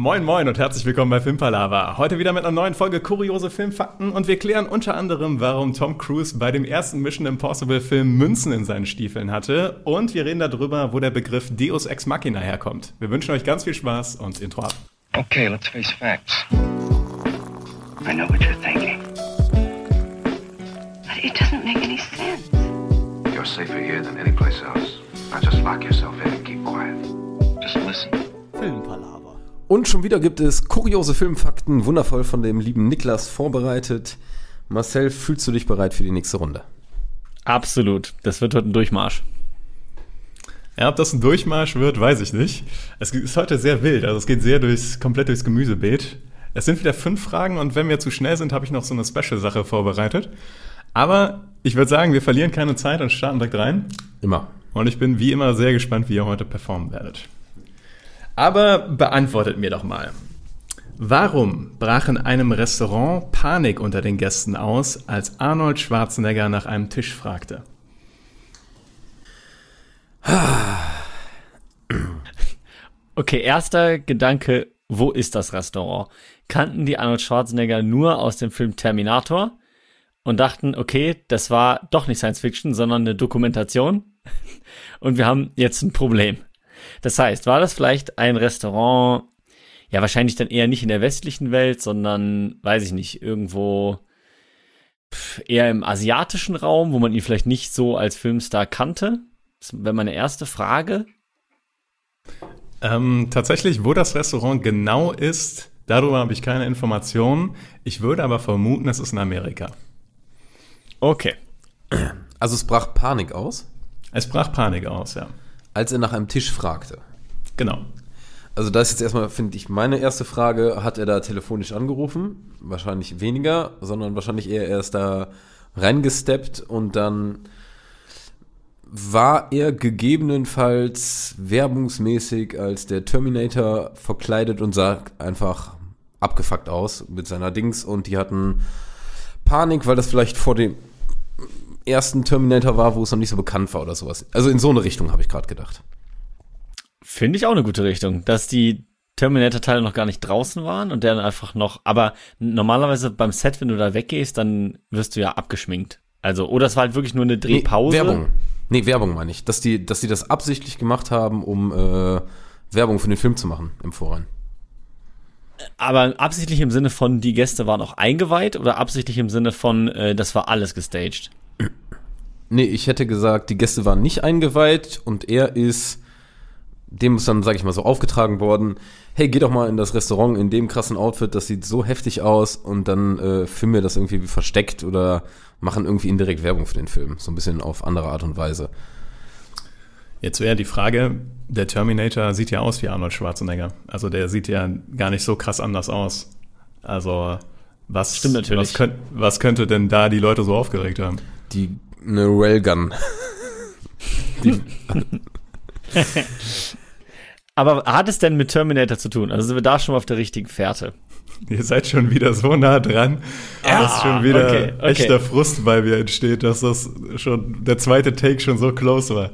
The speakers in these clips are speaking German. Moin moin und herzlich willkommen bei Filmpalaver. Heute wieder mit einer neuen Folge kuriose Filmfakten und wir klären unter anderem, warum Tom Cruise bei dem ersten Mission Impossible Film Münzen in seinen Stiefeln hatte und wir reden darüber, wo der Begriff Deus Ex Machina herkommt. Wir wünschen euch ganz viel Spaß und Intro ab. Okay, let's face facts. I know what you're thinking. But it doesn't make any sense. You're safer here than any place else. Now just lock yourself in and keep quiet. Just listen. Filmpalaver. Und schon wieder gibt es kuriose Filmfakten, wundervoll von dem lieben Niklas vorbereitet. Marcel, fühlst du dich bereit für die nächste Runde? Absolut. Das wird heute ein Durchmarsch. Ja, ob das ein Durchmarsch wird, weiß ich nicht. Es ist heute sehr wild, also es geht komplett durchs Gemüsebeet. Es sind wieder 5 Fragen und wenn wir zu schnell sind, habe ich noch so eine Special-Sache vorbereitet. Aber ich würde sagen, wir verlieren keine Zeit und starten direkt rein. Immer. Und ich bin wie immer sehr gespannt, wie ihr heute performen werdet. Aber beantwortet mir doch mal. Warum brach in einem Restaurant Panik unter den Gästen aus, als Arnold Schwarzenegger nach einem Tisch fragte? Okay, erster Gedanke, wo ist das Restaurant? Kannten die Arnold Schwarzenegger nur aus dem Film Terminator und dachten, okay, das war doch nicht Science Fiction, sondern eine Dokumentation und wir haben jetzt ein Problem. Das heißt, war das vielleicht ein Restaurant, ja wahrscheinlich dann eher nicht in der westlichen Welt, sondern, weiß ich nicht, irgendwo eher im asiatischen Raum, wo man ihn vielleicht nicht so als Filmstar kannte? Das wäre meine erste Frage. Tatsächlich, wo das Restaurant genau ist, darüber habe ich keine Informationen. Ich würde aber vermuten, es ist in Amerika. Okay. Also es brach Panik aus? Es brach Panik aus, ja. Als er nach einem Tisch fragte. Genau. Also das ist jetzt erstmal, finde ich, meine erste Frage. Hat er da telefonisch angerufen? Wahrscheinlich weniger, sondern wahrscheinlich eher erst da reingesteppt und dann war er gegebenenfalls werbungsmäßig als der Terminator verkleidet und sah einfach abgefuckt aus mit seiner Dings und die hatten Panik, weil das vielleicht vor dem ersten Terminator war, wo es noch nicht so bekannt war oder sowas. Also in so eine Richtung habe ich gerade gedacht. Finde ich auch eine gute Richtung, dass die Terminator-Teile noch gar nicht draußen waren und dann einfach noch, aber normalerweise beim Set, wenn du da weggehst, dann wirst du ja abgeschminkt. Also, oder es war halt wirklich nur eine Drehpause. Werbung meine ich. Dass die das absichtlich gemacht haben, um Werbung für den Film zu machen im Vorhinein. Aber absichtlich im Sinne von, die Gäste waren auch eingeweiht oder absichtlich im Sinne von, das war alles gestaged? Nee, ich hätte gesagt, die Gäste waren nicht eingeweiht und er ist, dem ist dann, sag ich mal, so aufgetragen worden, hey, geh doch mal in das Restaurant in dem krassen Outfit, das sieht so heftig aus und dann filmen wir das irgendwie versteckt oder machen irgendwie indirekt Werbung für den Film, so ein bisschen auf andere Art und Weise. Jetzt wäre die Frage, der Terminator sieht ja aus wie Arnold Schwarzenegger, also der sieht ja gar nicht so krass anders aus, also was könnte denn da die Leute so aufgeregt haben? Eine Railgun. Aber hat es denn mit Terminator zu tun? Also sind wir da schon mal auf der richtigen Fährte? Ihr seid schon wieder so nah dran, dass schon wieder echter Frust bei mir entsteht, dass das schon der zweite Take schon so close war.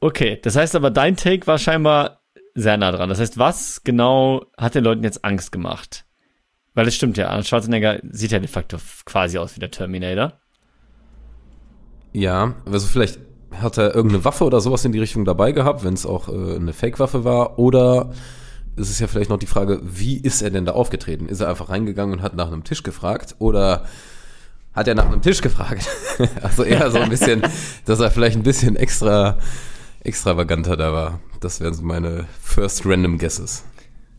Okay, das heißt aber, dein Take war scheinbar sehr nah dran. Das heißt, was genau hat den Leuten jetzt Angst gemacht? Weil das stimmt ja, Arnold Schwarzenegger sieht ja de facto quasi aus wie der Terminator. Ja, also vielleicht hat er irgendeine Waffe oder sowas in die Richtung dabei gehabt, wenn es auch eine Fake-Waffe war. Oder es ist ja vielleicht noch die Frage, wie ist er denn da aufgetreten? Ist er einfach reingegangen und hat nach einem Tisch gefragt? Oder hat er nach einem Tisch gefragt? Also eher so ein bisschen, dass er vielleicht ein bisschen extravaganter da war. Das wären so meine first random guesses.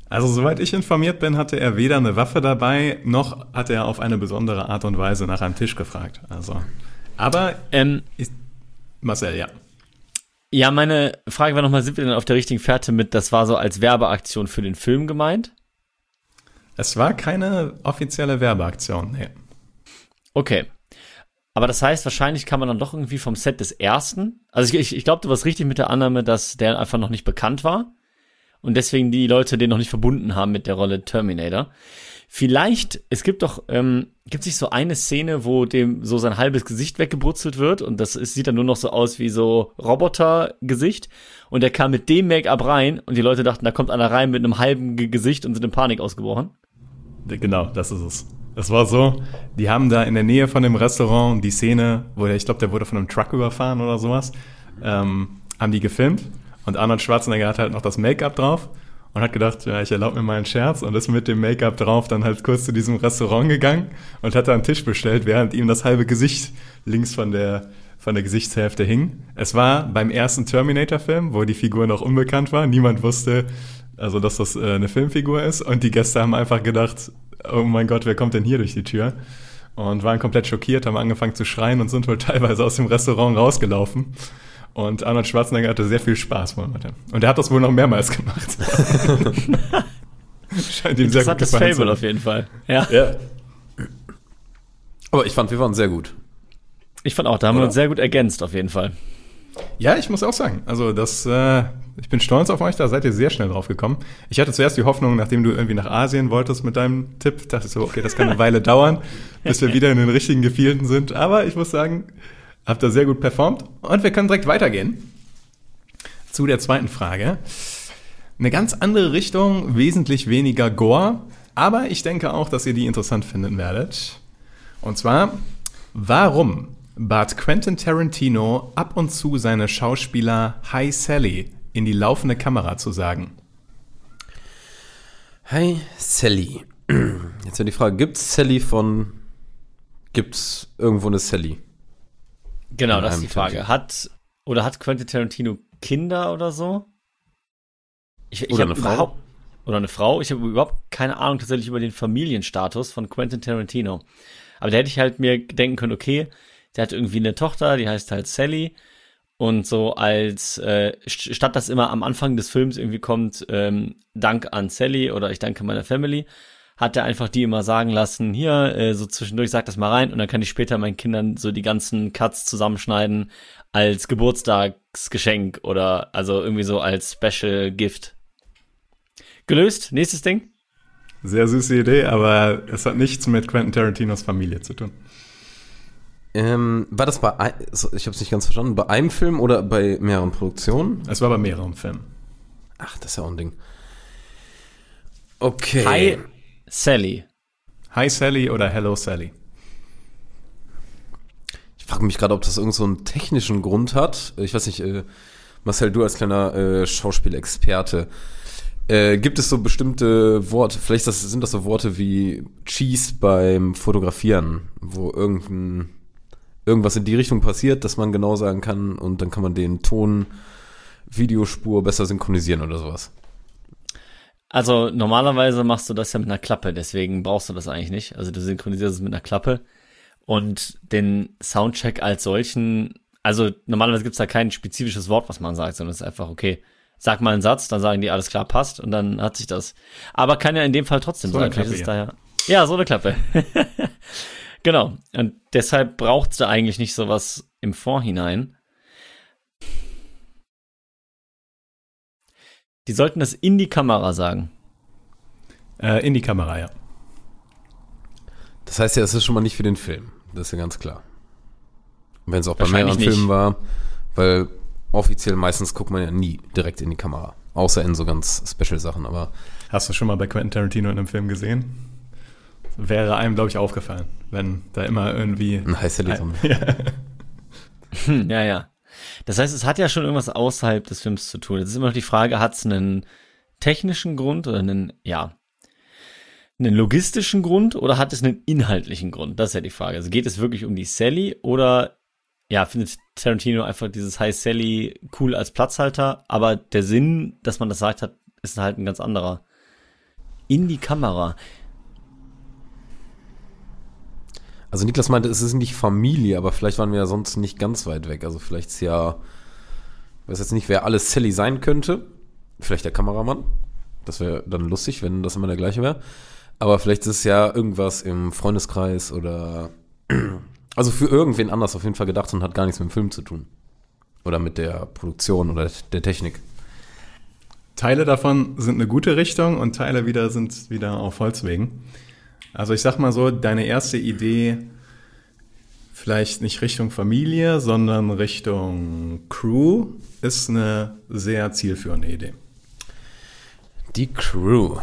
Also soweit ich informiert bin, hatte er weder eine Waffe dabei, noch hat er auf eine besondere Art und Weise nach einem Tisch gefragt. Also, aber Marcel, ja. Ja, meine Frage war nochmal, sind wir denn auf der richtigen Fährte mit, das war so als Werbeaktion für den Film gemeint? Es war keine offizielle Werbeaktion, nee. Okay. Aber das heißt, wahrscheinlich kann man dann doch irgendwie vom Set des ersten, also ich glaube, du warst richtig mit der Annahme, dass der einfach noch nicht bekannt war. Und deswegen die Leute den noch nicht verbunden haben mit der Rolle Terminator. Vielleicht, es gibt doch, gibt es nicht so eine Szene, wo dem so sein halbes Gesicht weggebrutzelt wird und das sieht dann nur noch so aus wie so Robotergesicht und er kam mit dem Make-up rein und die Leute dachten, da kommt einer rein mit einem halben Gesicht und sind in Panik ausgebrochen? Genau, das ist es. Das war so, die haben da in der Nähe von dem Restaurant die Szene, wo der, ich glaube, der wurde von einem Truck überfahren oder sowas, haben die gefilmt und Arnold Schwarzenegger hat halt noch das Make-up drauf. Und hat gedacht, ja, ich erlaube mir mal einen Scherz und ist mit dem Make-up drauf dann halt kurz zu diesem Restaurant gegangen und hat da einen Tisch bestellt, während ihm das halbe Gesicht links von der Gesichtshälfte hing. Es war beim ersten Terminator-Film, wo die Figur noch unbekannt war. Niemand wusste, also dass das eine Filmfigur ist. Und die Gäste haben einfach gedacht, oh mein Gott, wer kommt denn hier durch die Tür? Und waren komplett schockiert, haben angefangen zu schreien und sind wohl teilweise aus dem Restaurant rausgelaufen. Und Arnold Schwarzenegger hatte sehr viel Spaß. Und er hat das wohl noch mehrmals gemacht. Scheint ihm sehr gut gefallen zu sein. Das Fable auf jeden Fall. Ja. Aber ich fand, wir waren sehr gut. Ich fand auch, da haben wir uns sehr gut ergänzt auf jeden Fall. Ja, ich muss auch sagen, also das, ich bin stolz auf euch, da seid ihr sehr schnell drauf gekommen. Ich hatte zuerst die Hoffnung, nachdem du irgendwie nach Asien wolltest mit deinem Tipp, dachte ich so, okay, das kann eine Weile dauern, bis wir wieder in den richtigen Gefilden sind. Aber ich muss sagen, habt ihr sehr gut performt. Und wir können direkt weitergehen zu der zweiten Frage. Eine ganz andere Richtung, wesentlich weniger Gore. Aber ich denke auch, dass ihr die interessant finden werdet. Und zwar, warum bat Quentin Tarantino ab und zu seine Schauspieler "Hi Sally" in die laufende Kamera zu sagen? Hi Sally. Jetzt wäre die Frage, gibt's irgendwo eine Sally? Genau, das ist die Frage. Hat Quentin Tarantino Kinder oder so? Oder eine Frau? Ich habe überhaupt keine Ahnung tatsächlich über den Familienstatus von Quentin Tarantino. Aber da hätte ich halt mir denken können, okay, der hat irgendwie eine Tochter, die heißt halt Sally. Und so als, statt dass immer am Anfang des Films irgendwie kommt, Dank an Sally oder ich danke meiner Family, hat er einfach die immer sagen lassen, hier, so zwischendurch, sag das mal rein und dann kann ich später meinen Kindern so die ganzen Cuts zusammenschneiden als Geburtstagsgeschenk oder also irgendwie so als Special Gift. Gelöst, nächstes Ding. Sehr süße Idee, aber es hat nichts mit Quentin Tarantinos Familie zu tun. War das bei, ich hab's nicht ganz verstanden, bei einem Film oder bei mehreren Produktionen? Es war bei mehreren Filmen. Ach, das ist ja auch ein Ding. Okay. Hi Sally oder Hello Sally. Ich frage mich gerade, ob das irgend so einen technischen Grund hat. Ich weiß nicht, Marcel, du als kleiner Schauspielexperte, gibt es so bestimmte Worte, vielleicht sind das so Worte wie Cheese beim Fotografieren, wo irgendwas in die Richtung passiert, dass man genau sagen kann und dann kann man den Ton, Videospur besser synchronisieren oder sowas. Also normalerweise machst du das ja mit einer Klappe, deswegen brauchst du das eigentlich nicht. Also du synchronisierst es mit einer Klappe und den Soundcheck als solchen, also normalerweise gibt's da kein spezifisches Wort, was man sagt, sondern es ist einfach, okay, sag mal einen Satz, dann sagen die, alles klar, passt und dann hat sich das. Aber kann ja in dem Fall trotzdem so sein. Klappe, ist ja, so eine Klappe. Genau, und deshalb brauchst du eigentlich nicht sowas im Vorhinein. Die sollten das in die Kamera sagen. In die Kamera, ja. Das heißt ja, es ist schon mal nicht für den Film. Das ist ja ganz klar. Wenn es auch bei mehreren Filmen war, weil offiziell meistens guckt man ja nie direkt in die Kamera. Außer in so ganz Special-Sachen, aber... Hast du schon mal bei Quentin Tarantino in einem Film gesehen? Wäre einem, glaube ich, aufgefallen, wenn da immer irgendwie... Ein heißer Lied. Ja. Das heißt, es hat ja schon irgendwas außerhalb des Films zu tun. Jetzt ist immer noch die Frage, hat es einen technischen Grund oder einen logistischen Grund oder hat es einen inhaltlichen Grund? Das ist ja die Frage. Also geht es wirklich um die Sally oder findet Tarantino einfach dieses Hi Sally cool als Platzhalter, aber der Sinn, dass man das sagt hat, ist halt ein ganz anderer. In die Kamera. Also Niklas meinte, es ist nicht Familie, aber vielleicht waren wir ja sonst nicht ganz weit weg. Also vielleicht ist ja, ich weiß jetzt nicht, wer alles Sally sein könnte. Vielleicht der Kameramann. Das wäre dann lustig, wenn das immer der gleiche wäre. Aber vielleicht ist es ja irgendwas im Freundeskreis oder also für irgendwen anders auf jeden Fall gedacht und hat gar nichts mit dem Film zu tun. Oder mit der Produktion oder der Technik. Teile davon sind eine gute Richtung und Teile wieder sind wieder auf Holzwegen. Also ich sag mal so, deine erste Idee vielleicht nicht Richtung Familie, sondern Richtung Crew ist eine sehr zielführende Idee. Die Crew.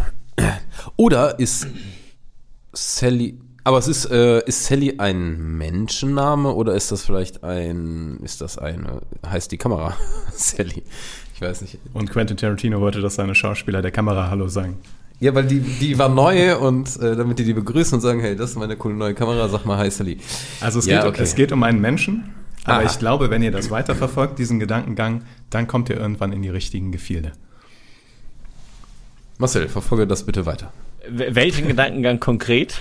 Oder ist Sally, aber es ist Sally ein Menschenname oder ist das vielleicht heißt die Kamera Sally? Ich weiß nicht. Und Quentin Tarantino wollte, dass seine Schauspieler der Kamera Hallo sagen. Ja, weil die war neu und damit die begrüßen und sagen, hey, das ist meine coole neue Kamera, sag mal hi Sally. Also es geht um einen Menschen, aber ich glaube, wenn ihr das weiterverfolgt, diesen Gedankengang, dann kommt ihr irgendwann in die richtigen Gefilde. Marcel, verfolge das bitte weiter. Welchen Gedankengang konkret?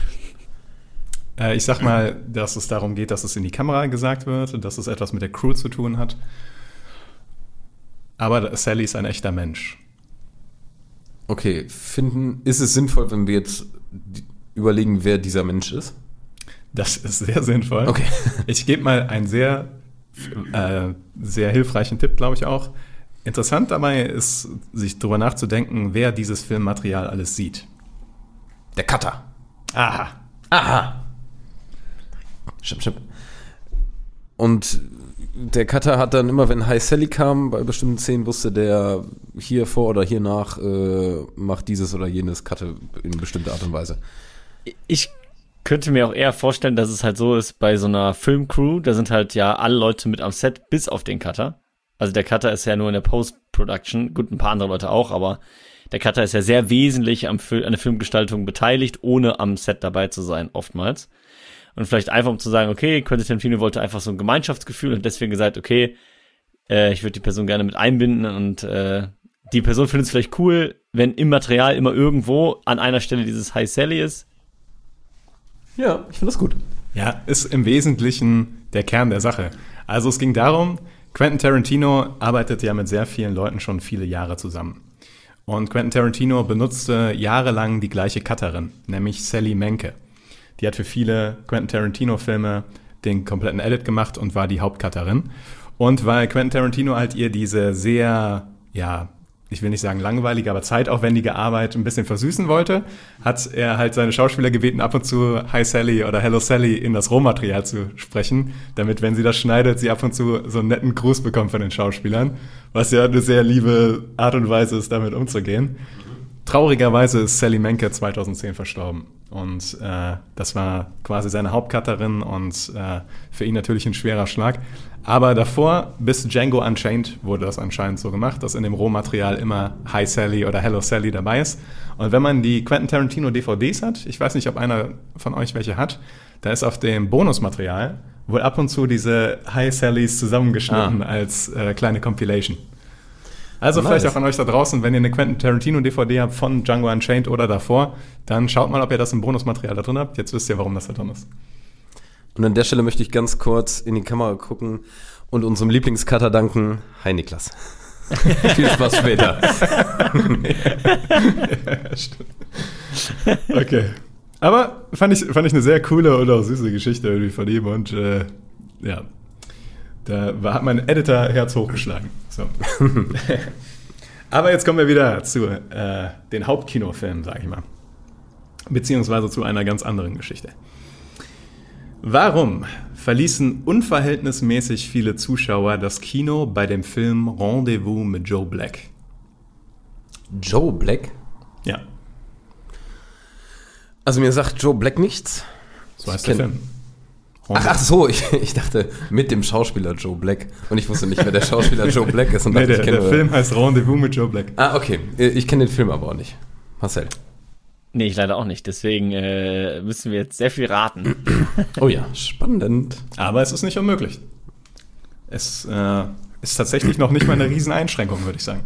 Ich sag mal, dass es darum geht, dass es in die Kamera gesagt wird, dass es etwas mit der Crew zu tun hat. Aber Sally ist ein echter Mensch. Okay, ist es sinnvoll, wenn wir jetzt überlegen, wer dieser Mensch ist? Das ist sehr sinnvoll. Okay. Ich gebe mal einen sehr, sehr hilfreichen Tipp, glaube ich auch. Interessant dabei ist, sich darüber nachzudenken, wer dieses Filmmaterial alles sieht. Der Cutter. Aha. Stimmt. Und der Cutter hat dann immer, wenn Hi Sally kam, bei bestimmten Szenen wusste der, hier vor oder hier nach macht dieses oder jenes Cutte in bestimmter Art und Weise. Ich könnte mir auch eher vorstellen, dass es halt so ist bei so einer Filmcrew, da sind halt ja alle Leute mit am Set, bis auf den Cutter. Also der Cutter ist ja nur in der Post-Production, gut, ein paar andere Leute auch, aber der Cutter ist ja sehr wesentlich an der Filmgestaltung beteiligt, ohne am Set dabei zu sein, oftmals. Und vielleicht einfach, um zu sagen, okay, Quentin Tarantino wollte einfach so ein Gemeinschaftsgefühl und deswegen gesagt, okay, ich würde die Person gerne mit einbinden und die Person findet es vielleicht cool, wenn im Material immer irgendwo an einer Stelle dieses Hi Sally ist. Ja, ich finde das gut. Ja, ist im Wesentlichen der Kern der Sache. Also es ging darum, Quentin Tarantino arbeitet ja mit sehr vielen Leuten schon viele Jahre zusammen. Und Quentin Tarantino benutzte jahrelang die gleiche Cutterin, nämlich Sally Menke. Die hat für viele Quentin Tarantino-Filme den kompletten Edit gemacht und war die Hauptcutterin. Und weil Quentin Tarantino halt ihr diese sehr, ja, ich will nicht sagen langweilige, aber zeitaufwendige Arbeit ein bisschen versüßen wollte, hat er halt seine Schauspieler gebeten, ab und zu Hi Sally oder Hello Sally in das Rohmaterial zu sprechen, damit, wenn sie das schneidet, sie ab und zu so einen netten Gruß bekommt von den Schauspielern, was ja eine sehr liebe Art und Weise ist, damit umzugehen. Traurigerweise ist Sally Menke 2010 verstorben und das war quasi seine Hauptcutterin und für ihn natürlich ein schwerer Schlag. Aber davor, bis Django Unchained, wurde das anscheinend so gemacht, dass in dem Rohmaterial immer Hi Sally oder Hello Sally dabei ist. Und wenn man die Quentin Tarantino DVDs hat, ich weiß nicht, ob einer von euch welche hat, da ist auf dem Bonusmaterial wohl ab und zu diese Hi Sallys zusammengeschnitten als kleine Compilation. Also nice. Vielleicht auch an euch da draußen, wenn ihr eine Quentin Tarantino DVD habt von Django Unchained oder davor, dann schaut mal, ob ihr das im Bonusmaterial da drin habt. Jetzt wisst ihr, warum das da drin ist. Und an der Stelle möchte ich ganz kurz in die Kamera gucken und unserem Lieblingscutter danken. Hi Niklas. Viel Spaß später. Ja, stimmt. Okay. Aber fand ich eine sehr coole und auch süße Geschichte irgendwie von ihm. Und ja, da hat mein Editor-Herz hochgeschlagen. So. Aber jetzt kommen wir wieder zu den Hauptkinofilmen, sag ich mal. Beziehungsweise zu einer ganz anderen Geschichte. Warum verließen unverhältnismäßig viele Zuschauer das Kino bei dem Film Rendezvous mit Joe Black? Joe Black? Ja. Also mir sagt Joe Black nichts. So heißt der Film. Ach so, ich dachte mit dem Schauspieler Joe Black. Und ich wusste nicht, wer der Schauspieler Joe Black ist. Und dachte, der Film heißt Rendezvous mit Joe Black. Ah, okay. Ich kenne den Film aber auch nicht. Marcel? Nee, ich leider auch nicht. Deswegen müssen wir jetzt sehr viel raten. Oh ja, spannend. Aber es ist nicht unmöglich. Es ist tatsächlich noch nicht mal eine Rieseneinschränkung, würde ich sagen.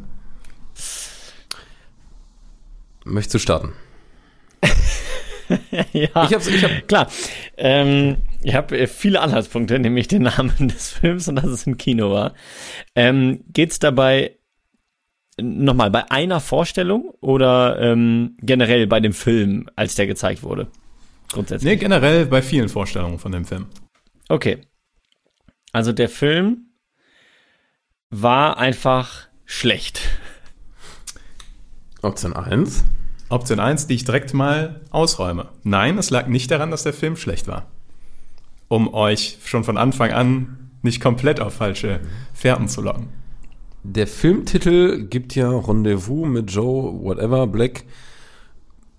Möchtest du starten? Ja, klar. Ich habe viele Anhaltspunkte, nämlich den Namen des Films und dass es im Kino war. Geht's dabei nochmal bei einer Vorstellung oder generell bei dem Film, als der gezeigt wurde? Grundsätzlich. Nee, generell bei vielen Vorstellungen von dem Film. Okay. Also der Film war einfach schlecht. Option 1. Option 1, die ich direkt mal ausräume. Nein, es lag nicht daran, dass der Film schlecht war. Um euch schon von Anfang an nicht komplett auf falsche Fährten zu locken. Der Filmtitel gibt ja Rendezvous mit Joe whatever Black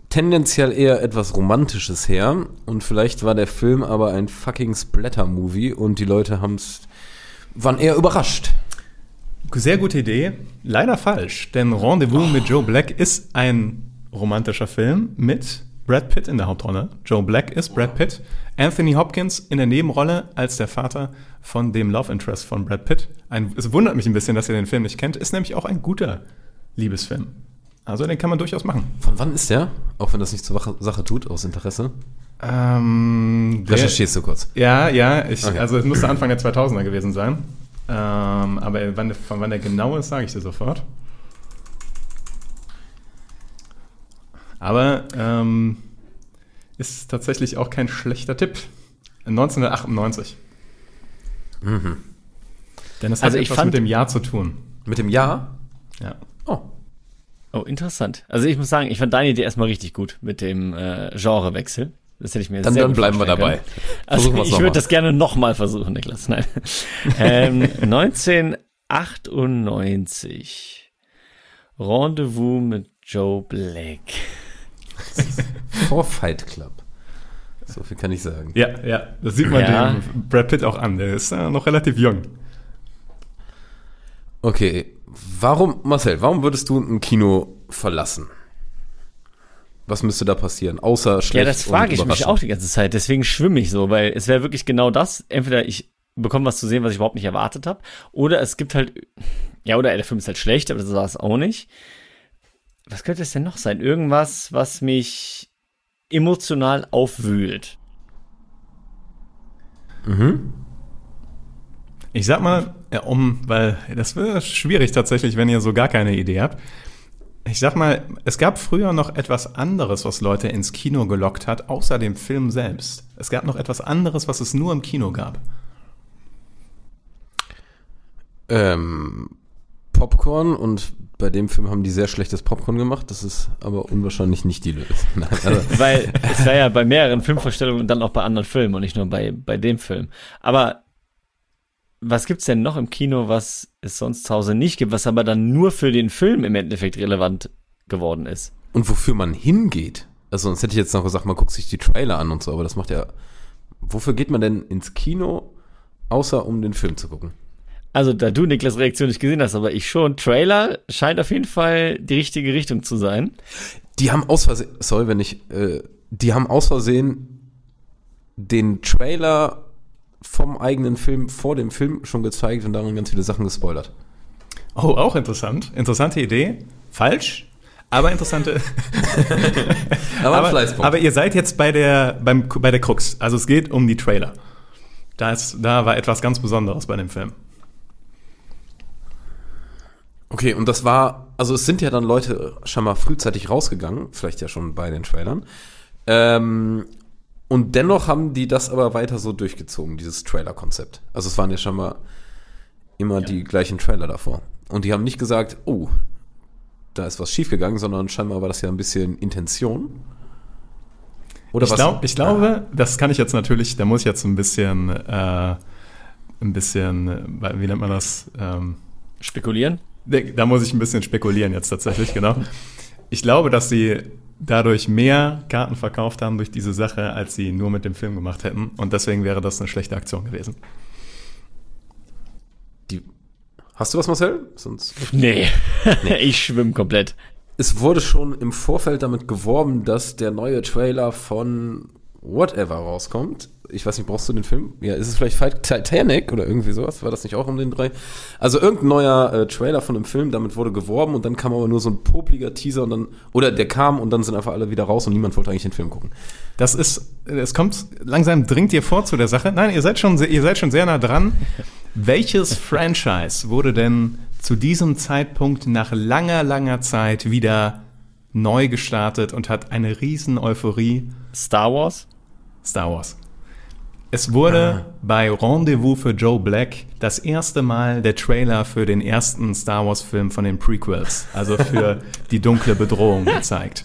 tendenziell eher etwas Romantisches her. Und vielleicht war der Film aber ein fucking Splatter-Movie und die Leute waren eher überrascht. Sehr gute Idee. Leider falsch, denn Rendezvous mit Joe Black ist ein romantischer Film mit Brad Pitt in der Hauptrolle. Joe Black ist Brad Pitt. Anthony Hopkins in der Nebenrolle als der Vater von dem Love Interest von Brad Pitt. Es wundert mich ein bisschen, dass ihr den Film nicht kennt. Ist nämlich auch ein guter Liebesfilm. Also den kann man durchaus machen. Von wann ist der? Auch wenn das nicht zur Sache tut, aus Interesse. Recherchierst du kurz? Ja. Also es müsste Anfang der 2000er gewesen sein. Aber von wann der genau ist, sage ich dir sofort. Aber ist tatsächlich auch kein schlechter Tipp. 1998. Mhm. Denn das hat etwas mit dem Jahr zu tun. Mit dem Jahr? Ja. Oh, interessant. Also ich muss sagen, ich fand deine Idee erstmal richtig gut mit dem Genrewechsel. Das hätte ich mir dann bleiben wir dabei. Also ich würde das gerne nochmal versuchen, Niklas. Nein. 1998. Rendezvous mit Joe Black. Vor Fight Club. So viel kann ich sagen. Ja. Das sieht man dem Brad Pitt auch an. Der ist noch relativ jung. Okay. Marcel, warum würdest du ein Kino verlassen? Was müsste da passieren, außer schlecht? Ja, das frage ich mich auch die ganze Zeit. Deswegen schwimme ich so, weil es wäre wirklich genau das. Entweder ich bekomme was zu sehen, was ich überhaupt nicht erwartet habe, oder es gibt halt, oder der Film ist halt schlecht, aber das war es auch nicht. Was könnte es denn noch sein? Irgendwas, was mich emotional aufwühlt. Mhm. Ich sag mal, weil das wäre schwierig tatsächlich, wenn ihr so gar keine Idee habt. Ich sag mal, es gab früher noch etwas anderes, was Leute ins Kino gelockt hat, außer dem Film selbst. Es gab noch etwas anderes, was es nur im Kino gab. Popcorn, und bei dem Film haben die sehr schlechtes Popcorn gemacht. Das ist aber unwahrscheinlich nicht die Lösung. Nein, also. Weil es war ja bei mehreren Filmvorstellungen und dann auch bei anderen Filmen und nicht nur bei dem Film. Aber was gibt's denn noch im Kino, was es sonst zu Hause nicht gibt, was aber dann nur für den Film im Endeffekt relevant geworden ist? Und wofür man hingeht. Also sonst hätte ich jetzt noch gesagt, man guckt sich die Trailer an und so, aber das macht ja... Wofür geht man denn ins Kino, außer um den Film zu gucken? Also da du Niklas' Reaktion nicht gesehen hast, aber ich schon. Trailer scheint auf jeden Fall die richtige Richtung zu sein. Die haben aus Versehen den Trailer vom eigenen Film vor dem Film schon gezeigt und darin ganz viele Sachen gespoilert. Oh, auch interessant. Interessante Idee. Falsch, aber interessante. aber ihr seid jetzt bei der Krux. Also es geht um die Trailer. Da war etwas ganz Besonderes bei dem Film. Okay, und das war, also es sind ja dann Leute schon mal frühzeitig rausgegangen, vielleicht ja schon bei den Trailern. Und dennoch haben die das aber weiter so durchgezogen, dieses Trailer-Konzept. Also es waren ja schon mal immer die gleichen Trailer davor. Und die haben nicht gesagt, oh, da ist was schiefgegangen, sondern scheinbar war das ja ein bisschen Intention. Oder was? Ich glaube, das kann ich jetzt natürlich, da muss ich jetzt ein bisschen, wie nennt man das? Spekulieren? Da muss ich ein bisschen spekulieren jetzt tatsächlich, genau. Ich glaube, dass sie dadurch mehr Karten verkauft haben durch diese Sache, als sie nur mit dem Film gemacht hätten. Und deswegen wäre das eine schlechte Aktion gewesen. Hast du was, Marcel? Sonst... Nee. Ich schwimme komplett. Es wurde schon im Vorfeld damit geworben, dass der neue Trailer von Whatever rauskommt. Ich weiß nicht, brauchst du den Film? Ja, ist es vielleicht Titanic oder irgendwie sowas? War das nicht auch um den Dreh? Also irgendein neuer Trailer von einem Film, damit wurde geworben und dann kam aber nur so ein popliger Teaser und dann sind einfach alle wieder raus und niemand wollte eigentlich den Film gucken. Dringt ihr vor zu der Sache. Nein, ihr seid schon sehr nah dran. Welches Franchise wurde denn zu diesem Zeitpunkt nach langer, langer Zeit wieder neu gestartet und hat eine riesen Euphorie? Star Wars. Es wurde bei Rendezvous für Joe Black das erste Mal der Trailer für den ersten Star Wars Film von den Prequels, also für Die dunkle Bedrohung, gezeigt.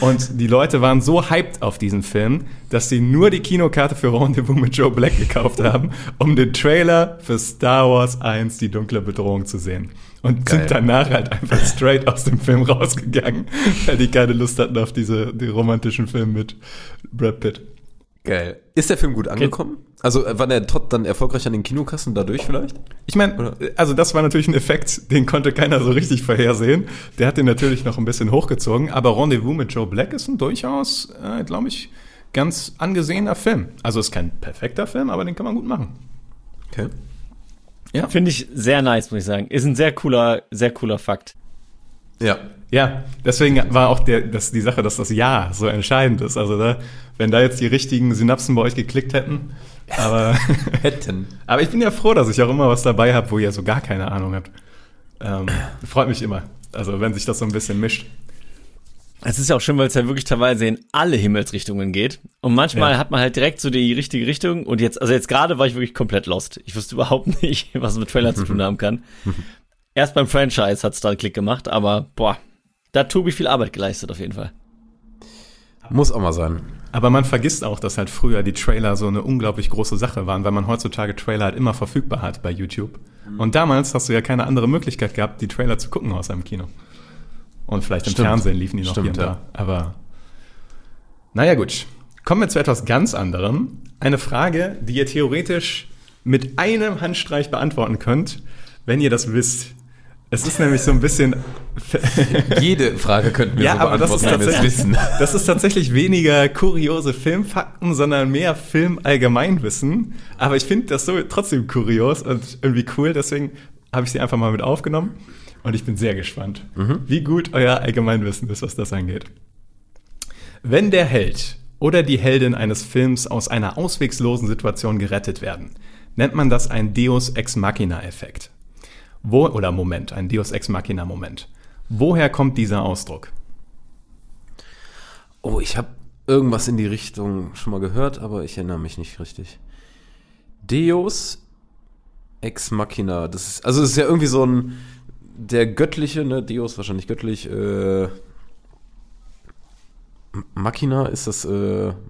Und die Leute waren so hyped auf diesen Film, dass sie nur die Kinokarte für Rendezvous mit Joe Black gekauft haben, um den Trailer für Star Wars 1, Die dunkle Bedrohung, zu sehen. Und sind danach halt einfach straight aus dem Film rausgegangen, weil die keine Lust hatten auf die romantischen Filme mit Brad Pitt. Geil. Ist der Film gut angekommen? Also war der Todd dann erfolgreich an den Kinokassen dadurch vielleicht? Ich meine, also das war natürlich ein Effekt, den konnte keiner so richtig vorhersehen. Der hat den natürlich noch ein bisschen hochgezogen. Aber Rendezvous mit Joe Black ist ein durchaus, glaube ich, ganz angesehener Film. Also ist kein perfekter Film, aber den kann man gut machen. Okay. Ja. Finde ich sehr nice, muss ich sagen. Ist ein sehr cooler Fakt. Ja. Ja, deswegen war auch die Sache, dass das Ja so entscheidend ist. Also wenn da jetzt die richtigen Synapsen bei euch geklickt hätten. Aber ich bin ja froh, dass ich auch immer was dabei habe, wo ihr so gar keine Ahnung habt. Freut mich immer. Also wenn sich das so ein bisschen mischt. Es ist ja auch schön, weil es ja wirklich teilweise in alle Himmelsrichtungen geht. Und manchmal hat man halt direkt so die richtige Richtung. Und jetzt gerade war ich wirklich komplett lost. Ich wusste überhaupt nicht, was mit Trailer zu tun haben kann. Erst beim Franchise hat es da einen Klick gemacht, aber da hat Tobi viel Arbeit geleistet auf jeden Fall. Muss auch mal sein. Aber man vergisst auch, dass halt früher die Trailer so eine unglaublich große Sache waren, weil man heutzutage Trailer halt immer verfügbar hat bei YouTube. Und damals hast du ja keine andere Möglichkeit gehabt, die Trailer zu gucken aus einem Kino. Und vielleicht im Fernsehen liefen die noch hier und da. Aber naja, gut. Kommen wir zu etwas ganz anderem. Eine Frage, die ihr theoretisch mit einem Handstreich beantworten könnt, wenn ihr das wisst. Es ist nämlich so ein bisschen... Jede Frage könnten wir so beantworten, wenn wir es wissen. Das ist tatsächlich weniger kuriose Filmfakten, sondern mehr Film-Allgemeinwissen. Aber ich finde das so trotzdem kurios und irgendwie cool. Deswegen habe ich sie einfach mal mit aufgenommen. Und ich bin sehr gespannt, wie gut euer Allgemeinwissen ist, was das angeht. Wenn der Held oder die Heldin eines Films aus einer auswegslosen Situation gerettet werden, nennt man das einen Deus Ex Machina-Effekt. Ein Deus Ex Machina Moment. Woher kommt dieser Ausdruck? Oh, ich habe irgendwas in die Richtung schon mal gehört, aber ich erinnere mich nicht richtig. Deus Ex Machina, das ist ja irgendwie so ein, der göttliche, ne, Deus wahrscheinlich göttlich, Machina, ist das,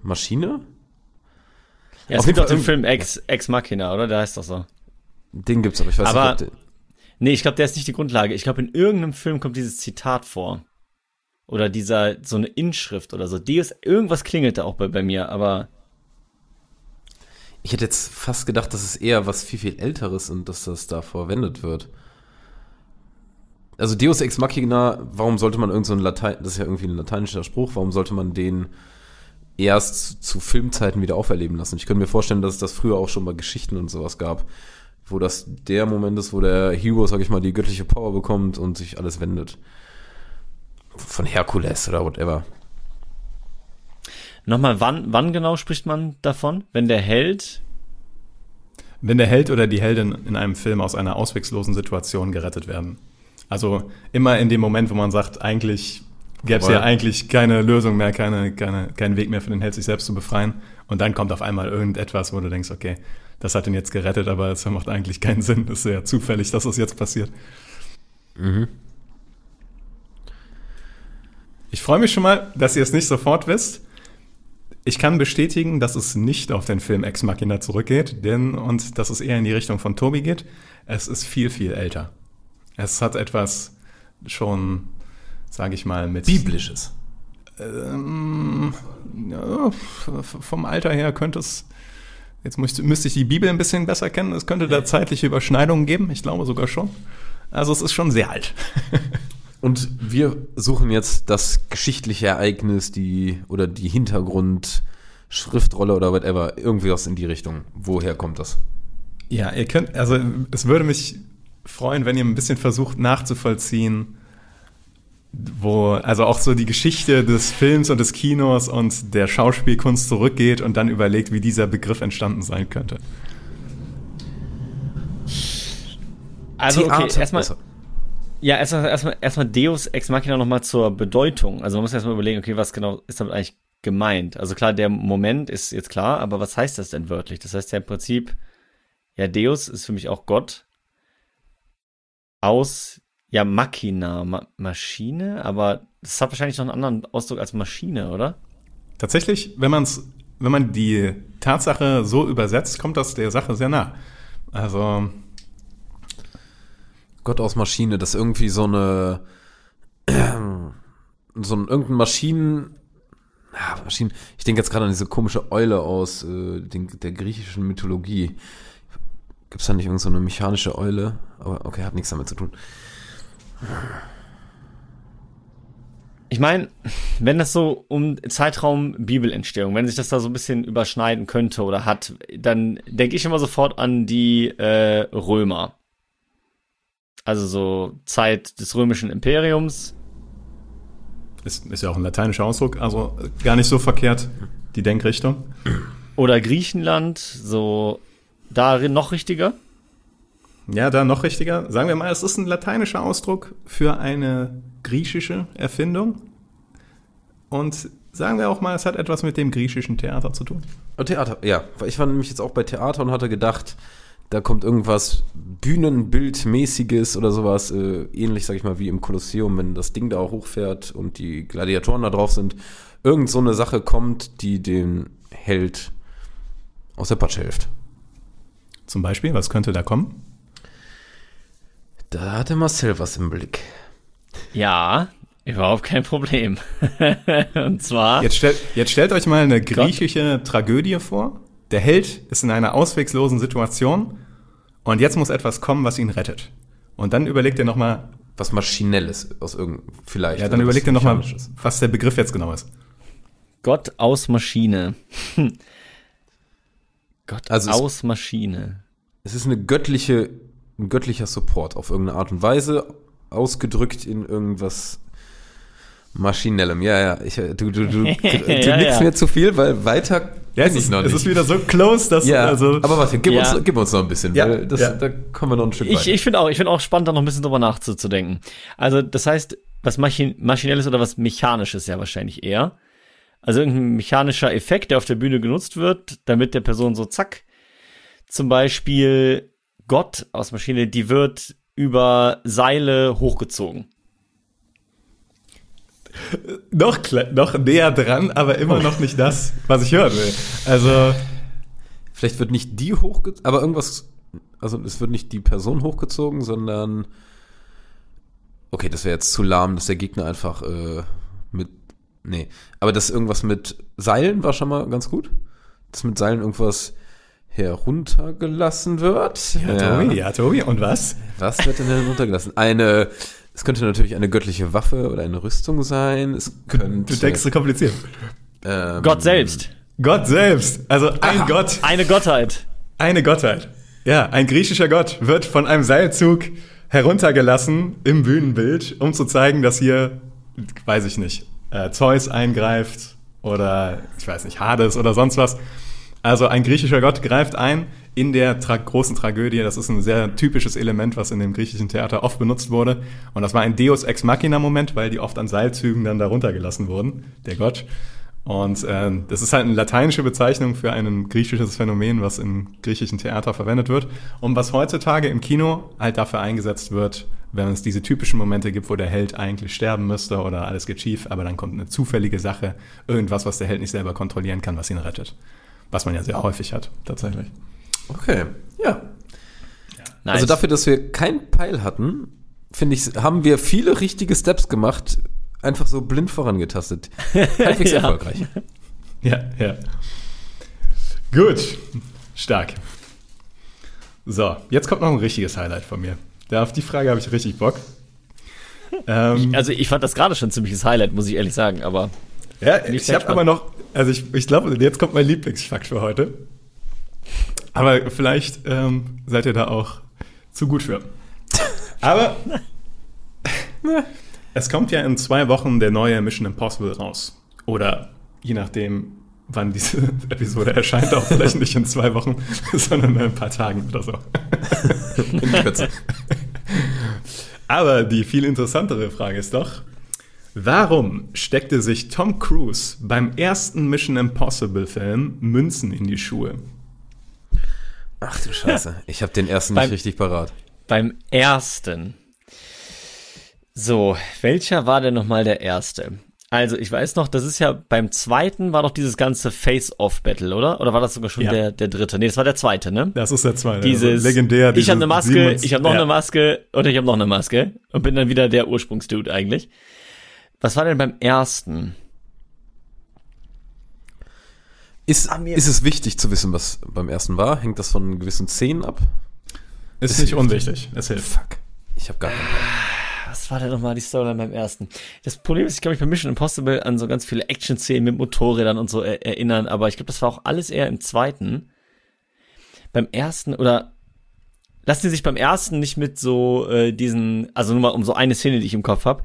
Maschine? Ja, es gibt auch den Film Ex Machina, oder? Der heißt doch so. Den gibt's, aber ich weiß nicht, ob ich glaube, der ist nicht die Grundlage. Ich glaube, in irgendeinem Film kommt dieses Zitat vor. Oder so eine Inschrift oder so. Deus, irgendwas klingelt da auch bei mir, aber... Ich hätte jetzt fast gedacht, dass es eher was viel, viel Älteres und dass das da verwendet wird. Also Deus Ex Machina, warum sollte man das ist ja irgendwie ein lateinischer Spruch, warum sollte man den erst zu Filmzeiten wieder auferleben lassen? Ich könnte mir vorstellen, dass es das früher auch schon bei Geschichten und sowas gab, wo das der Moment ist, wo der Hero, sag ich mal, die göttliche Power bekommt und sich alles wendet. Von Herkules oder whatever. Nochmal, wann genau spricht man davon? Wenn der Held oder die Heldin in einem Film aus einer auswegslosen Situation gerettet werden. Also immer in dem Moment, wo man sagt, eigentlich gäbe es ja eigentlich keine Lösung mehr, keinen Weg mehr für den Held, sich selbst zu befreien. Und dann kommt auf einmal irgendetwas, wo du denkst, okay, das hat ihn jetzt gerettet, aber es macht eigentlich keinen Sinn. Das ist ja zufällig, dass das jetzt passiert. Mhm. Ich freue mich schon mal, dass ihr es nicht sofort wisst. Ich kann bestätigen, dass es nicht auf den Film Ex Machina zurückgeht, und dass es eher in die Richtung von Tobi geht. Es ist viel, viel älter. Es hat etwas schon, sage ich mal, mit... Biblisches. Ja, vom Alter her könnte es... Jetzt müsste ich die Bibel ein bisschen besser kennen. Es könnte da zeitliche Überschneidungen geben. Ich glaube sogar schon. Also es ist schon sehr alt. Und wir suchen jetzt das geschichtliche Ereignis, oder die Hintergrundschriftrolle oder whatever. Irgendwie was in die Richtung. Woher kommt das? Ja, ihr könnt... Also es würde mich freuen, wenn ihr ein bisschen versucht nachzuvollziehen, also auch so die Geschichte des Films und des Kinos und der Schauspielkunst zurückgeht und dann überlegt, wie dieser Begriff entstanden sein könnte. Also okay, erstmal Deus Ex Machina nochmal zur Bedeutung. Also man muss erstmal überlegen, okay, was genau ist damit eigentlich gemeint? Also klar, der Moment ist jetzt klar, aber was heißt das denn wörtlich? Das heißt ja im Prinzip, Deus ist für mich auch Gott aus Ja, Machina, Maschine, aber das hat wahrscheinlich noch einen anderen Ausdruck als Maschine, oder? Tatsächlich, wenn man die Tatsache so übersetzt, kommt das der Sache sehr nah. Also Gott aus Maschine, das irgendwie so eine irgendein Maschinen. Ah, Maschinen. Ich denke jetzt gerade an diese komische Eule aus der griechischen Mythologie. Gibt es da nicht irgend so eine mechanische Eule? Aber okay, hat nichts damit zu tun. Ich meine, wenn das so um Zeitraum Bibelentstehung, wenn sich das da so ein bisschen überschneiden könnte oder hat, dann denke ich immer sofort an die Römer. Also so Zeit des römischen Imperiums. Ist ja auch ein lateinischer Ausdruck, also gar nicht so verkehrt, die Denkrichtung. Oder Griechenland, so darin noch richtiger. Ja, da noch richtiger. Sagen wir mal, es ist ein lateinischer Ausdruck für eine griechische Erfindung. Und sagen wir auch mal, es hat etwas mit dem griechischen Theater zu tun. Oh, Theater, ja. Ich war nämlich jetzt auch bei Theater und hatte gedacht, da kommt irgendwas Bühnenbildmäßiges oder sowas, ähnlich, sag ich mal, wie im Kolosseum, wenn das Ding da auch hochfährt und die Gladiatoren da drauf sind. Irgend so eine Sache kommt, die den Held aus der Patsche hilft. Zum Beispiel, was könnte da kommen? Da hatte Marcel was im Blick. Ja, überhaupt kein Problem. Und zwar... Jetzt stellt euch mal eine griechische Tragödie vor. Der Held ist in einer auswegslosen Situation und jetzt muss etwas kommen, was ihn rettet. Und dann überlegt er nochmal... Was Maschinelles aus irgendeinem... Vielleicht. Ja, dann überlegt er nochmal, was der Begriff jetzt genau ist. Gott aus Maschine. Gott also aus Maschine. Es ist ein göttlicher Support auf irgendeine Art und Weise, ausgedrückt in irgendwas Maschinellem. Ja, ja, du ja, nix ja. Mir zu viel, weil weiter ja, es ist, noch nicht. Es ist wieder so close, dass... Ja, also aber warte, gib uns noch ein bisschen, ja, weil das, ja. Da kommen wir noch ein Stück weiter. Ich finde auch spannend, da noch ein bisschen drüber nachzudenken. Also das heißt, was Maschinelles oder was Mechanisches ja wahrscheinlich eher. Also irgendein mechanischer Effekt, der auf der Bühne genutzt wird, damit der Person so zack. Zum Beispiel Gott aus Maschine, die wird über Seile hochgezogen. Noch näher dran, aber immer noch nicht das, was ich hören will. Also vielleicht wird nicht die hochgezogen, aber irgendwas, also es wird nicht die Person hochgezogen, sondern okay, das wäre jetzt zu lahm, dass der Gegner einfach mit nee, aber das irgendwas mit Seilen war schon mal ganz gut. Dass mit Seilen irgendwas heruntergelassen wird. Ja, Tobi. Und was? Was wird denn heruntergelassen? Es könnte natürlich eine göttliche Waffe oder eine Rüstung sein. Es könnte, du denkst so kompliziert. Gott selbst. Gott selbst. Also ein Gott. Eine Gottheit. Eine Gottheit. Ja, ein griechischer Gott wird von einem Seilzug heruntergelassen im Bühnenbild, um zu zeigen, dass hier, weiß ich nicht, Zeus eingreift oder, ich weiß nicht, Hades oder sonst was. Also ein griechischer Gott greift ein in der großen Tragödie. Das ist ein sehr typisches Element, was in dem griechischen Theater oft benutzt wurde. Und das war ein Deus Ex Machina Moment, weil die oft an Seilzügen dann da runtergelassen wurden, der Gott. Und das ist halt eine lateinische Bezeichnung für ein griechisches Phänomen, was im griechischen Theater verwendet wird und was heutzutage im Kino halt dafür eingesetzt wird, wenn es diese typischen Momente gibt, wo der Held eigentlich sterben müsste oder alles geht schief, aber dann kommt eine zufällige Sache, irgendwas, was der Held nicht selber kontrollieren kann, was ihn rettet. Was man ja sehr häufig hat, tatsächlich. Okay, ja. Nice. Also dafür, dass wir keinen Peil hatten, finde ich, haben wir viele richtige Steps gemacht, einfach so blind vorangetastet. Halbwegs ja. Erfolgreich. Ja, ja. Gut, stark. So, jetzt kommt noch ein richtiges Highlight von mir. Da auf die Frage habe ich richtig Bock. Ich fand das gerade schon ein ziemliches Highlight, muss ich ehrlich sagen, aber... Ja, ich habe aber noch... Also ich glaube, jetzt kommt mein Lieblingsfakt für heute. Aber vielleicht seid ihr da auch zu gut für. Aber es kommt ja in 2 Wochen der neue Mission Impossible raus. Oder je nachdem, wann diese Episode erscheint, auch vielleicht nicht in 2 Wochen, sondern in ein paar Tagen oder so. In Kürze. Aber die viel interessantere Frage ist doch, warum steckte sich Tom Cruise beim ersten Mission Impossible-Film Münzen in die Schuhe? Ach du Scheiße, ich habe den ersten nicht richtig parat. Beim ersten. So, welcher war denn nochmal der erste? Also, ich weiß noch, das ist ja beim zweiten war doch dieses ganze Face-Off-Battle, oder? Oder war das sogar schon der dritte? Nee, das war der zweite, ne? Das ist der zweite. Dieses, also legendär. Ich habe eine Maske, ich habe noch eine Maske und ich habe noch eine Maske. Und bin dann wieder der Ursprungsdude eigentlich. Was war denn beim ersten? Ist es wichtig zu wissen, was beim ersten war? Hängt das von gewissen Szenen ab? Ist nicht unwichtig. Es hilft. Fuck. Ich habe gar keinen Plan. Was war denn nochmal die Storyline beim ersten? Das Problem ist, ich kann mich bei Mission Impossible an so ganz viele Action-Szenen mit Motorrädern und so erinnern, aber ich glaube, das war auch alles eher im zweiten. Beim ersten, oder lassen die sich beim ersten nicht mit so diesen, also nur mal um so eine Szene, die ich im Kopf habe,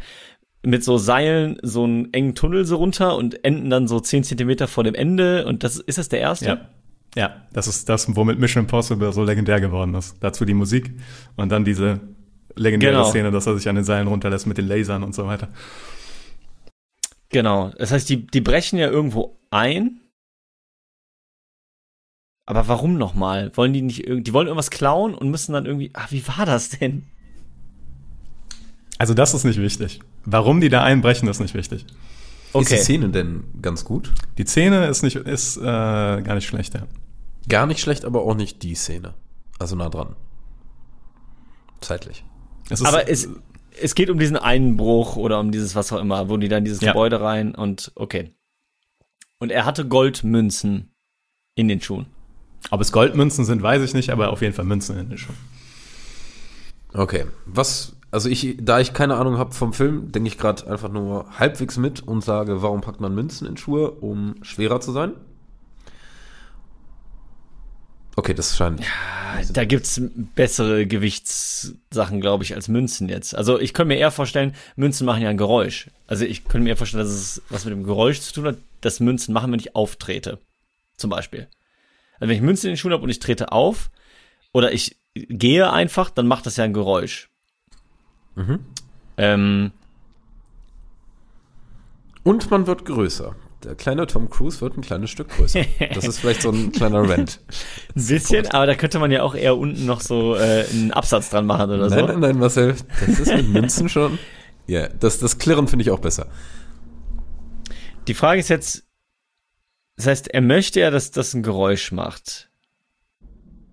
mit so Seilen so einen engen Tunnel so runter und enden dann so 10 Zentimeter vor dem Ende und ist das der erste? Ja. Ja, das ist das, womit Mission Impossible so legendär geworden ist. Dazu die Musik und dann diese legendäre Szene, dass er sich an den Seilen runterlässt mit den Lasern und so weiter. Genau. Das heißt, die brechen ja irgendwo ein. Aber warum nochmal? Wollen die nicht irgendwie, die wollen irgendwas klauen und müssen dann irgendwie, wie war das denn? Also das ist nicht wichtig. Warum die da einbrechen, ist nicht wichtig. Okay. Ist die Szene denn ganz gut? Die Szene ist gar nicht schlecht, ja. Gar nicht schlecht, aber auch nicht die Szene. Also nah dran. Zeitlich. Aber es geht um diesen Einbruch oder um dieses was auch immer, wo die dann in dieses Gebäude rein und okay. Und er hatte Goldmünzen in den Schuhen. Ob es Goldmünzen sind, weiß ich nicht, aber auf jeden Fall Münzen in den Schuhen. Okay. Da ich keine Ahnung habe vom Film, denke ich gerade einfach nur halbwegs mit und sage, warum packt man Münzen in Schuhe, um schwerer zu sein? Okay, das scheint. Ja, da gibt's bessere Gewichtssachen, glaube ich, als Münzen jetzt. Also ich könnte mir eher vorstellen, Münzen machen ja ein Geräusch. Also ich könnte mir eher vorstellen, dass es was mit dem Geräusch zu tun hat, dass Münzen machen, wenn ich auftrete. Zum Beispiel. Also wenn ich Münzen in den Schuhen habe und ich trete auf oder ich gehe einfach, dann macht das ja ein Geräusch. Mhm. Und man wird größer. Der kleine Tom Cruise wird ein kleines Stück größer. Das ist vielleicht so ein kleiner Rant. Ein bisschen, aber da könnte man ja auch eher unten noch so einen Absatz dran machen oder so. Nein, Marcel, das ist mit Münzen schon. Ja, das Klirren finde ich auch besser. Die Frage ist jetzt, das heißt, er möchte ja, dass das ein Geräusch macht.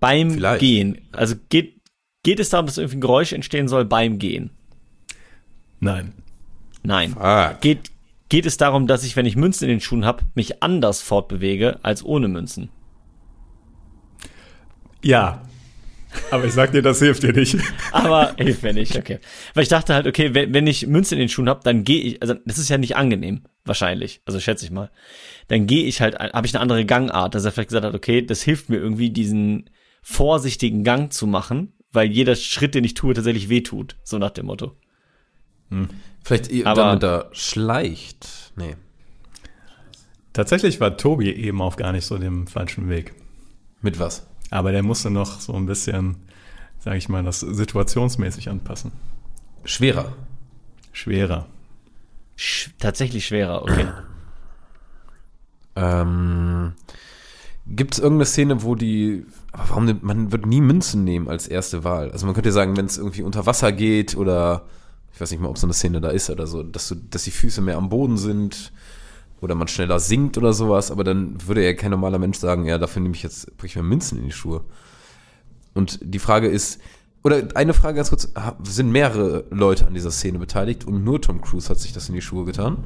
Beim vielleicht. Gehen. Also geht es darum, dass irgendwie ein Geräusch entstehen soll beim Gehen? Nein. Fuck. Geht es darum, dass ich, wenn ich Münzen in den Schuhen habe, mich anders fortbewege als ohne Münzen? Ja. Aber ich sag dir, das hilft dir nicht. Aber hilft mir nicht, okay. Weil ich dachte halt, okay, wenn ich Münzen in den Schuhen habe, dann gehe ich, also das ist ja nicht angenehm, wahrscheinlich, also schätze ich mal. Dann gehe ich halt, habe ich eine andere Gangart, dass er vielleicht gesagt hat, okay, das hilft mir irgendwie, diesen vorsichtigen Gang zu machen, weil jeder Schritt, den ich tue, tatsächlich wehtut, so nach dem Motto. Hm. Vielleicht damit er schleicht. Nee. Tatsächlich war Tobi eben auf gar nicht so dem falschen Weg. Mit was? Aber der musste noch so ein bisschen, sag ich mal, das situationsmäßig anpassen. Schwerer. Tatsächlich schwerer, okay. Gibt es irgendeine Szene, wo aber warum, man wird nie Münzen nehmen als erste Wahl. Also man könnte sagen, wenn es irgendwie unter Wasser geht oder ich weiß nicht mal, ob so eine Szene da ist oder so, dass die Füße mehr am Boden sind oder man schneller sinkt oder sowas, aber dann würde ja kein normaler Mensch sagen, ja, dafür packe ich mir Münzen in die Schuhe. Und die Frage ist, oder eine Frage ganz kurz, sind mehrere Leute an dieser Szene beteiligt und nur Tom Cruise hat sich das in die Schuhe getan?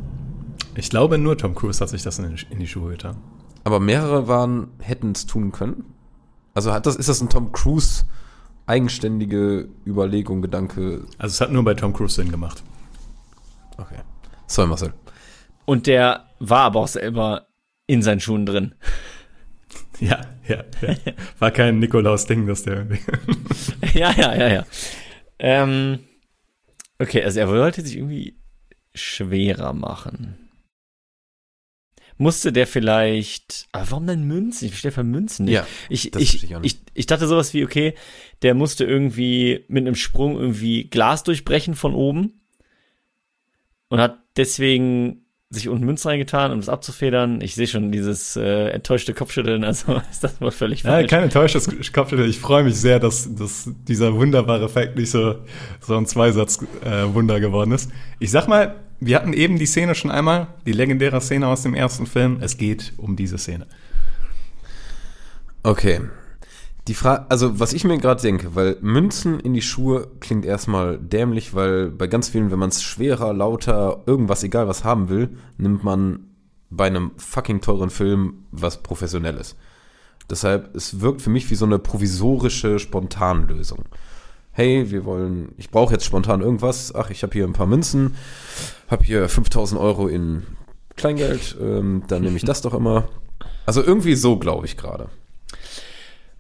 Ich glaube, nur Tom Cruise hat sich das in die Schuhe getan. Aber mehrere hätten es tun können? Also ist das ein Tom Cruise eigenständige Überlegung, Gedanke. Also es hat nur bei Tom Cruise Sinn gemacht. Okay. Sorry, Marcel. Und der war aber auch selber in seinen Schuhen drin. Ja. War kein Nikolaus-Ding, dass der ja. Okay, also er wollte sich irgendwie schwerer machen. Musste der vielleicht, aber warum denn Münzen? Ich verstehe von Münzen nicht. Ja, ich dachte sowas wie, okay, der musste irgendwie mit einem Sprung irgendwie Glas durchbrechen von oben und hat deswegen sich unten Münzen reingetan, um das abzufedern. Ich sehe schon dieses enttäuschte Kopfschütteln, also ist das wohl völlig falsch. Ja, kein enttäuschtes Kopfschütteln. Ich freue mich sehr, dass dieser wunderbare Fact nicht so ein Zweisatz-Wunder geworden ist. Ich sag mal, wir hatten eben die Szene schon einmal, die legendäre Szene aus dem ersten Film. Es geht um diese Szene. Okay. Die Frage, also was ich mir gerade denke, weil Münzen in die Schuhe klingt erstmal dämlich, weil bei ganz vielen, wenn man es schwerer, lauter, irgendwas, egal was haben will, nimmt man bei einem fucking teuren Film was Professionelles. Deshalb, es wirkt für mich wie so eine provisorische Spontanlösung. Hey, ich brauche jetzt spontan irgendwas, ach, ich habe hier ein paar Münzen, habe hier 5.000 Euro in Kleingeld, dann nehme ich das doch immer. Also irgendwie so, glaube ich gerade.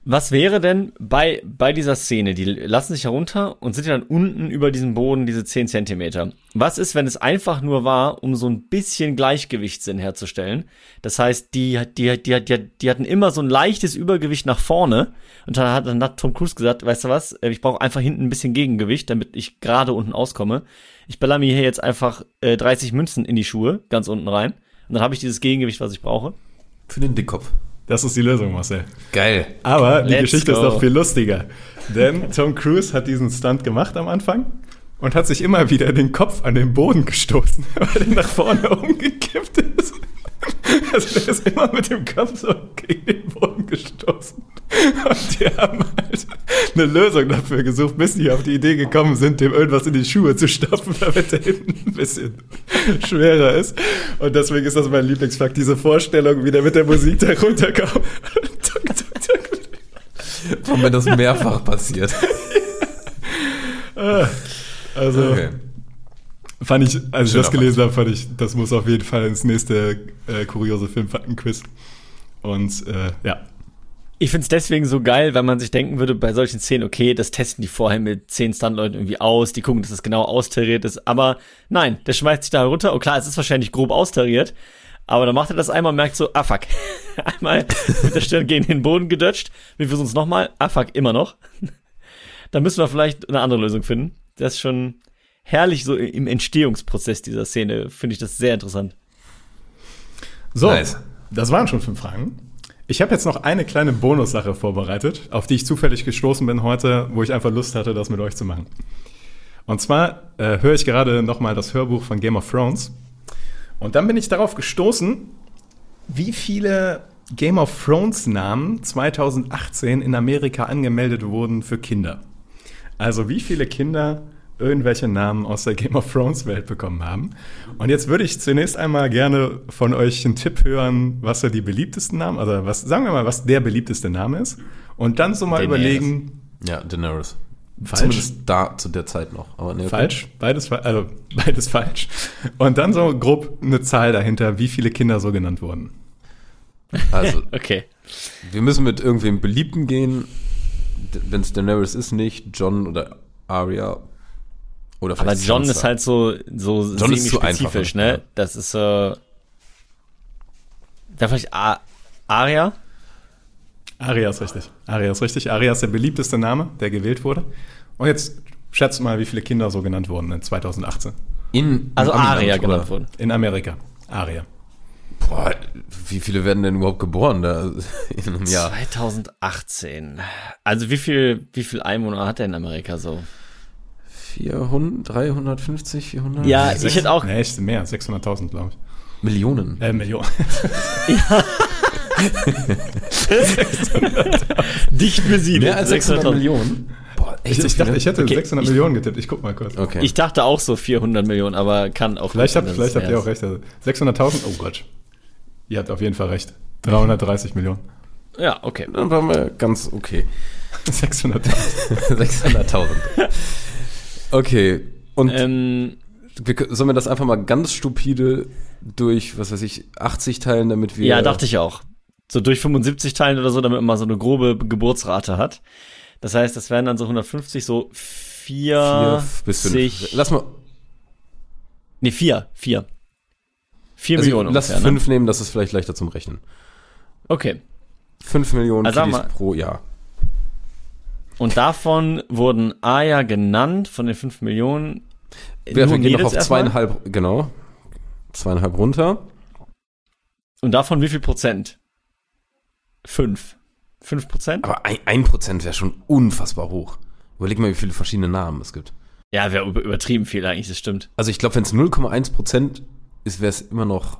Was wäre denn bei dieser Szene? Die lassen sich herunter und sind ja dann unten über diesem Boden, diese 10 Zentimeter. Was ist, wenn es einfach nur war, um so ein bisschen Gleichgewichtssinn herzustellen? Das heißt, die hatten immer so ein leichtes Übergewicht nach vorne. Und dann hat Tom Cruise gesagt, weißt du was, ich brauche einfach hinten ein bisschen Gegengewicht, damit ich gerade unten auskomme. Ich baller mir hier jetzt einfach 30 Münzen in die Schuhe, ganz unten rein. Und dann habe ich dieses Gegengewicht, was ich brauche. Für den Dickkopf. Das ist die Lösung, Marcel. Geil. Aber die Geschichte ist noch viel lustiger. Denn Tom Cruise hat diesen Stunt gemacht am Anfang und hat sich immer wieder den Kopf an den Boden gestoßen, weil er nach vorne umgekippt ist. Also der ist immer mit dem Kopf so gegen den Boden gestoßen. Und die haben halt eine Lösung dafür gesucht, bis die auf die Idee gekommen sind, dem irgendwas in die Schuhe zu stopfen, damit er eben ein bisschen schwerer ist. Und deswegen ist das mein Lieblingsfakt, diese Vorstellung, wie der mit der Musik da runterkommt. Und wenn das mehrfach passiert. Also... Okay. Fand ich, als ich das gelesen habe, fand ich, das muss auf jeden Fall ins nächste kuriose Filmfakten-Quiz. Und ja. Ich find's deswegen so geil, weil man sich denken würde, bei solchen Szenen, okay, das testen die vorher mit 10 Stuntleuten irgendwie aus, die gucken, dass das genau austariert ist. Aber nein, der schmeißt sich da runter. Oh klar, es ist wahrscheinlich grob austariert. Aber dann macht er das einmal und merkt so, ah fuck. Einmal mit der Stirn gegen den Boden gedutscht. Wir versuchen es nochmal. Ah fuck, immer noch. Dann müssen wir vielleicht eine andere Lösung finden. Das ist schon... herrlich, so im Entstehungsprozess dieser Szene finde ich das sehr interessant. So, nice. Das waren schon 5 Fragen. Ich habe jetzt noch eine kleine Bonussache vorbereitet, auf die ich zufällig gestoßen bin heute, wo ich einfach Lust hatte, das mit euch zu machen. Und zwar höre ich gerade nochmal das Hörbuch von Game of Thrones. Und dann bin ich darauf gestoßen, wie viele Game of Thrones-Namen 2018 in Amerika angemeldet wurden für Kinder. Also wie viele Kinder irgendwelche Namen aus der Game of Thrones-Welt bekommen haben. Und jetzt würde ich zunächst einmal gerne von euch einen Tipp hören, was so die beliebtesten Namen, also was, sagen wir mal, was der beliebteste Name ist. Und dann so mal Daenerys. Überlegen. Ja, Daenerys. Falsch. Zumindest da zu der Zeit noch. Aber nee, falsch. Okay. Beides falsch. Und dann so grob eine Zahl dahinter, wie viele Kinder so genannt wurden. Also, okay. Wir müssen mit irgendwem Beliebten gehen. Wenn es Daenerys ist, nicht Jon oder Arya. Oder aber John ist halt so semi-spezifisch, ne? Ja. Das ist da vielleicht Arya? Arya ist richtig. Arya ist der beliebteste Name, der gewählt wurde. Und jetzt schätzt mal, wie viele Kinder so genannt wurden in 2018. Also Arya genannt wurden. In Amerika. Arya. Boah, wie viele werden denn überhaupt geboren da in einem Jahr? 2018. Also wie viel Einwohner hat er in Amerika so? 400, 350, 400? Ja, ich hätte auch... Nee, echt mehr, 600.000, glaube ich. Millionen? Millionen. Ja. 600.000. Dicht besiedelt. Mehr als 600 Millionen? Boah, echt? Ich dachte, ich hätte okay, 600 Millionen getippt. Ich guck mal kurz. Okay. Ich dachte auch so 400 Millionen, aber kann auch... Vielleicht habt ihr auch recht. Also 600.000? Oh Gott. Ihr habt auf jeden Fall recht. 330 Millionen. Ja, okay. Dann waren wir ganz okay. 600.000. 600.000. Okay, und sollen wir das einfach mal ganz stupide durch, was weiß ich, 80 teilen, damit wir... Ja, dachte ich auch. So durch 75 teilen oder so, damit man so eine grobe Geburtsrate hat. Das heißt, das wären dann so 150, so 4 bis 5. Lass mal... Nee, 4. 4 also Millionen ungefähr. Lass 5 nehmen, das ist vielleicht leichter zum Rechnen. Okay. 5 Millionen also Kiddies pro Jahr. Und davon wurden Arya genannt, von den 5 Millionen. Wir gehen noch auf 2,5, genau. 2,5 runter. Und davon wie viel Prozent? 5%? Aber 1% wäre schon unfassbar hoch. Überleg mal, wie viele verschiedene Namen es gibt. Ja, wäre übertrieben viel eigentlich, das stimmt. Also ich glaube, wenn es 0,1% ist, wäre es immer noch...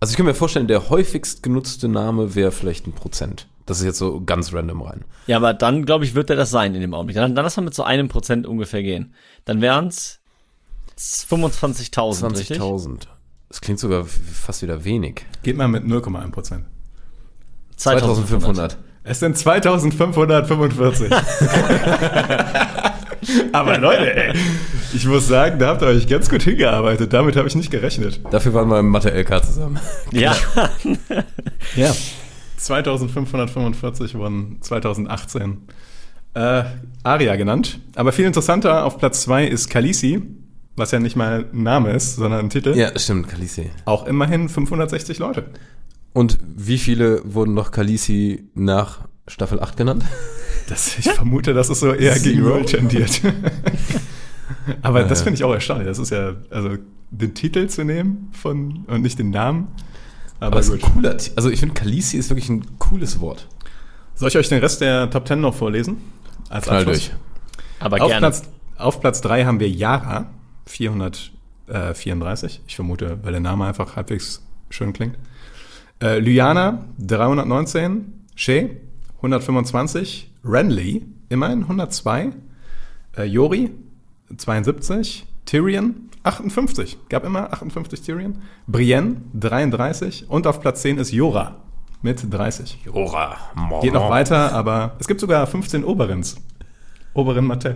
Also ich kann mir vorstellen, der häufigst genutzte Name wäre vielleicht 1%. Das ist jetzt so ganz random rein. Ja, aber dann, glaube ich, wird er das sein in dem Augenblick. Dann lass mal mit so 1% ungefähr gehen. Dann wären es 25.000, richtig? 20.000. Das klingt sogar fast wieder wenig. Geht mal mit 0,1%. 2.500. Es sind 2.545. Aber Leute, ey, ich muss sagen, da habt ihr euch ganz gut hingearbeitet. Damit habe ich nicht gerechnet. Dafür waren wir im Mathe-LK zusammen. Ja. Ja. 2545 wurden 2018 Aria genannt. Aber viel interessanter, auf Platz 2 ist Khaleesi, was ja nicht mal ein Name ist, sondern ein Titel. Ja, stimmt, Khaleesi. Auch immerhin 560 Leute. Und wie viele wurden noch Khaleesi nach Staffel 8 genannt? Ich vermute, das ist so eher gegen Roll tendiert. Aber das finde ich auch erstaunlich. Das ist ja, also den Titel zu nehmen von und nicht den Namen. Aber es ist ein cooler Titel. Also ich finde, Khaleesi ist wirklich ein cooles Wort. Soll ich euch den Rest der Top 10 noch vorlesen? Als Abschluss. Durch. Aber auf gerne. Auf Platz 3 haben wir Yara, 434. Ich vermute, weil der Name einfach halbwegs schön klingt. Lyanna, 319. Shay, 125. Renly, immerhin 102. Yori, 72. Tyrion, 58. Gab immer 58 Tyrion. Brienne, 33. Und auf Platz 10 ist Jorah mit 30. Jorah. Geht noch weiter, aber es gibt sogar 15 Oberins. Oberin Martell.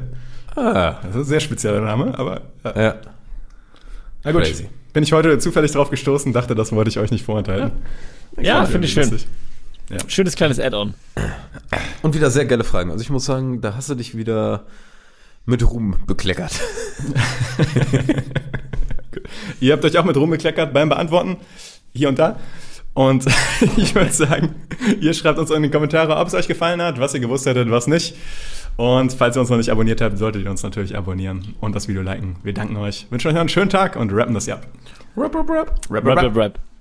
Ah. Das ist ein sehr spezieller Name, aber... Ja. Na gut, crazy. Bin ich heute zufällig drauf gestoßen, dachte, das wollte ich euch nicht vorenthalten. Ja, finde ich schön. Lustig. Ja. Schönes kleines Add-on. Und wieder sehr geile Fragen. Also ich muss sagen, da hast du dich wieder mit Ruhm bekleckert. Ihr habt euch auch mit Ruhm bekleckert beim Beantworten, hier und da. Und ich würde sagen, ihr schreibt uns in die Kommentare, ob es euch gefallen hat, was ihr gewusst hättet, was nicht. Und falls ihr uns noch nicht abonniert habt, solltet ihr uns natürlich abonnieren und das Video liken. Wir danken euch, wünschen euch noch einen schönen Tag und rappen das hier ab. Rap, rap, rap. Rap, rap, rap, rap.